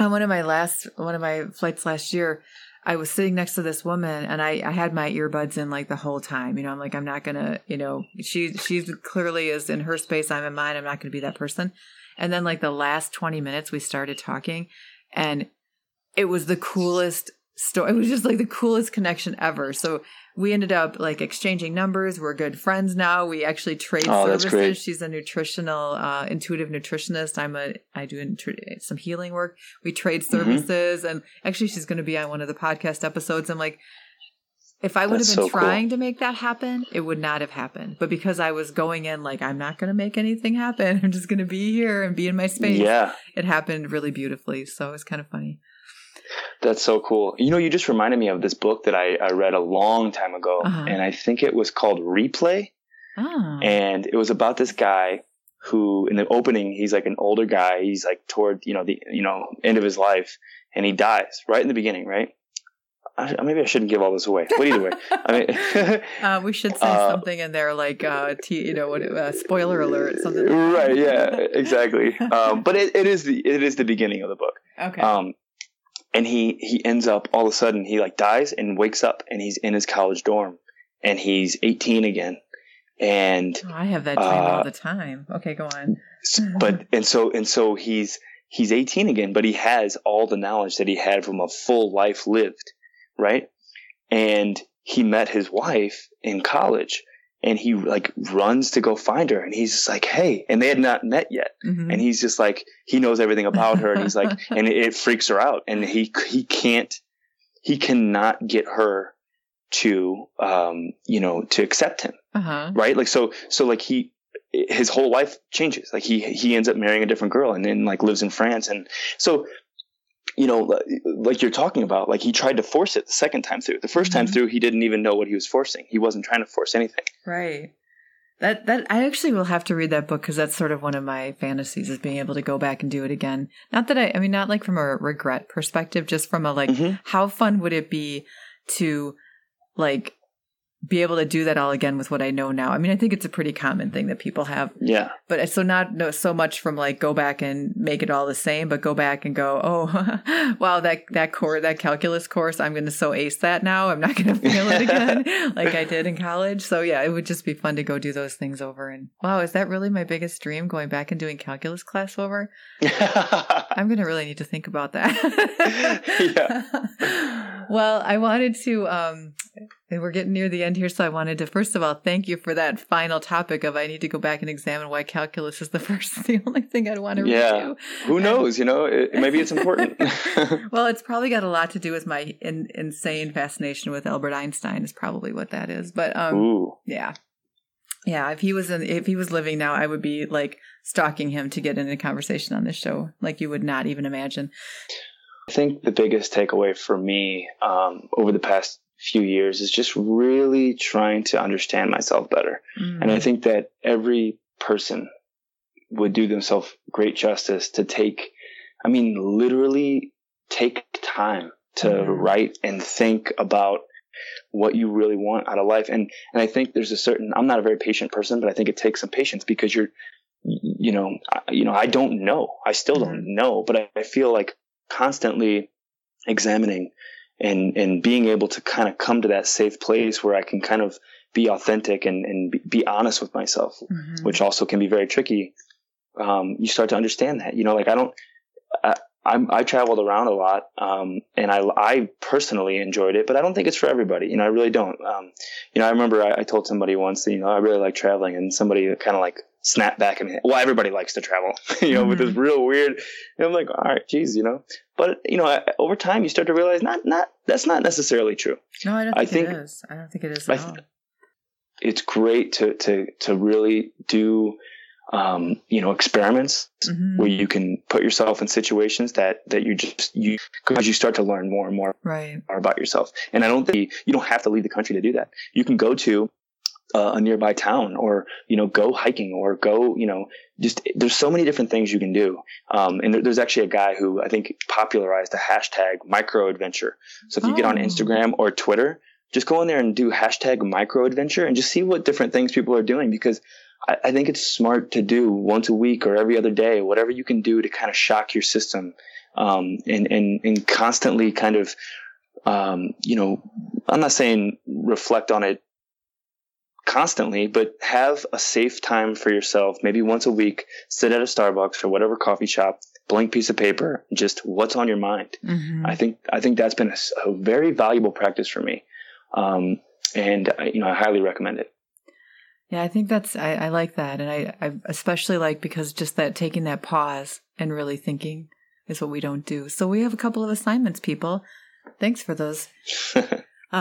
On one of my flights last year, I was sitting next to this woman, and I had my earbuds in like the whole time, you know, I'm like, I'm not going to, you know, she clearly is in her space. I'm in mine. I'm not going to be that person. And then like the last 20 minutes we started talking, and it was the coolest story. It was just like the coolest connection ever. So we ended up like exchanging numbers. We're good friends now. We actually trade services. She's a nutritional, intuitive nutritionist. I do some healing work. We trade services, and actually she's going to be on one of the podcast episodes. I'm like, if I would have been trying to make that happen, it would not have happened. But because I was going in like, I'm not going to make anything happen. I'm just going to be here and be in my space. Yeah. It happened really beautifully. So it was kind of funny. That's so cool. You know, you just reminded me of this book that I read a long time ago, and I think it was called Replay. Oh. And it was about this guy who, in the opening, he's like an older guy. He's like toward, you know, the, you know, end of his life, and he dies right in the beginning, right? Maybe I shouldn't give all this away, but either way, I mean, we should say something in there like, spoiler alert, something. Like right. Yeah, exactly. But it is the beginning of the book. Okay. And he ends up, all of a sudden, he like dies and wakes up, and he's in his college dorm, and he's 18 again. And I have that dream all the time. Okay, go on. So he's 18 again, but he has all the knowledge that he had from a full life lived, right? And he met his wife in college, and he like runs to go find her, and he's just like, hey, and they had not met yet. Mm-hmm. And he's just like, he knows everything about her, and he's like, and it freaks her out, and he cannot get her to, you know, to accept him. Uh-huh. Right. Like, so like his whole life changes. Like he ends up marrying a different girl, and then like lives in France. And so, you know, like you're talking about, like he tried to force it the second time through. The first time through, he didn't even know what he was forcing. He wasn't trying to force anything. Right. That I actually will have to read that book, because that's sort of one of my fantasies, is being able to go back and do it again. Not that I mean, not like from a regret perspective, just from a like, how fun would it be to like be able to do that all again with what I know now. I mean, I think it's a pretty common thing that people have. Yeah. But so not so much from like go back and make it all the same, but go back and go, oh, wow, that calculus course, I'm going to so ace that now. I'm not going to fail it again like I did in college. So yeah, it would just be fun to go do those things over. And wow, is that really my biggest dream, going back and doing calculus class over? I'm going to really need to think about that. Yeah. Well, I wanted to, we're getting near the end here, so I wanted to, first of all, thank you for that final topic of I need to go back and examine why calculus is the only thing I'd want to review. Who knows? You know, maybe it's important. Well, it's probably got a lot to do with my insane fascination with Albert Einstein is probably what that is. But yeah. Yeah, if he was living now, I would be like stalking him to get into a conversation on this show, like you would not even imagine. I think the biggest takeaway for me over the past few years is just really trying to understand myself better. Mm-hmm. And I think that every person would do themselves great justice to literally take time to write and think about what you really want out of life. And I think there's a certain, I'm not a very patient person, but I think it takes some patience, because I don't know. I still don't know, but I feel like constantly examining and being able to kind of come to that safe place where I can kind of be authentic and be honest with myself, which also can be very tricky. You start to understand that, you know, like I traveled around a lot, and I personally enjoyed it, but I don't think it's for everybody. You know, I really don't. You know, I remember I told somebody once that, you know, I really like traveling, and somebody kind of like snapped back at me. Well, everybody likes to travel, you know, with this real weird, and I'm like, all right, geez, you know, but you know, over time you start to realize that's not necessarily true. No, I don't think it is. I don't think it is at all. It's great to really do, you know, experiments where you can put yourself in situations because you start to learn more and more about yourself. And I don't think you don't have to leave the country to do that. You can go to a nearby town, or, you know, go hiking, or go, you know, just, there's so many different things you can do. And there's actually a guy who I think popularized the hashtag microadventure. So if you get on Instagram or Twitter, just go in there and do hashtag microadventure and just see what different things people are doing, because I think it's smart to do once a week or every other day, whatever you can do to kind of shock your system, and constantly kind of, you know, I'm not saying reflect on it constantly, but have a safe time for yourself. Maybe once a week, sit at a Starbucks or whatever coffee shop, blank piece of paper, just what's on your mind. Mm-hmm. I think that's been a very valuable practice for me. And you know, I highly recommend it. Yeah, I think that's, I like that. And I especially like, because just that taking that pause and really thinking is what we don't do. So we have a couple of assignments, people. Thanks for those.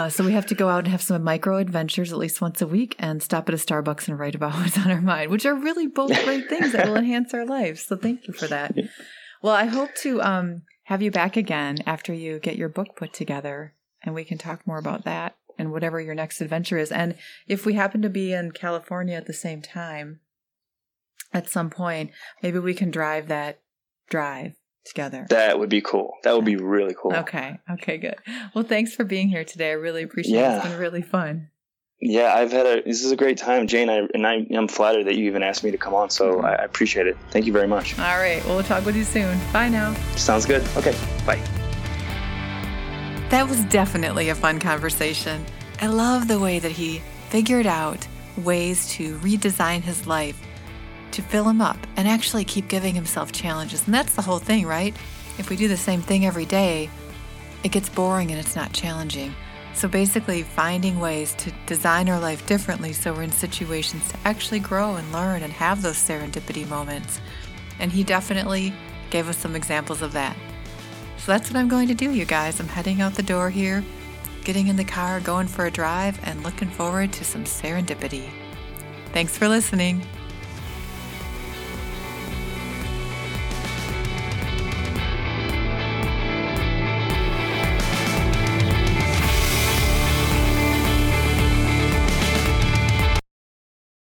So we have to go out and have some micro adventures at least once a week and stop at a Starbucks and write about what's on our mind, which are really both great things that will enhance our lives. So thank you for that. Well, I hope to have you back again after you get your book put together, and we can talk more about that and whatever your next adventure is. And if we happen to be in California at the same time, at some point, maybe we can drive that drive together. That would be cool. That would be really cool. Okay. Okay, good. Well, thanks for being here today. I really appreciate it. It's been really fun. Yeah, I've had this is a great time, Jane, I'm flattered that you even asked me to come on, so I appreciate it. Thank you very much. All right. Well, we'll talk with you soon. Bye now. Sounds good. Okay. Bye. That was definitely a fun conversation. I love the way that he figured out ways to redesign his life, to fill him up, and actually keep giving himself challenges. And that's the whole thing, right? If we do the same thing every day, it gets boring and it's not challenging. So basically finding ways to design our life differently so we're in situations to actually grow and learn and have those serendipity moments. And he definitely gave us some examples of that. So that's what I'm going to do, you guys. I'm heading out the door here, getting in the car, going for a drive, and looking forward to some serendipity. Thanks for listening.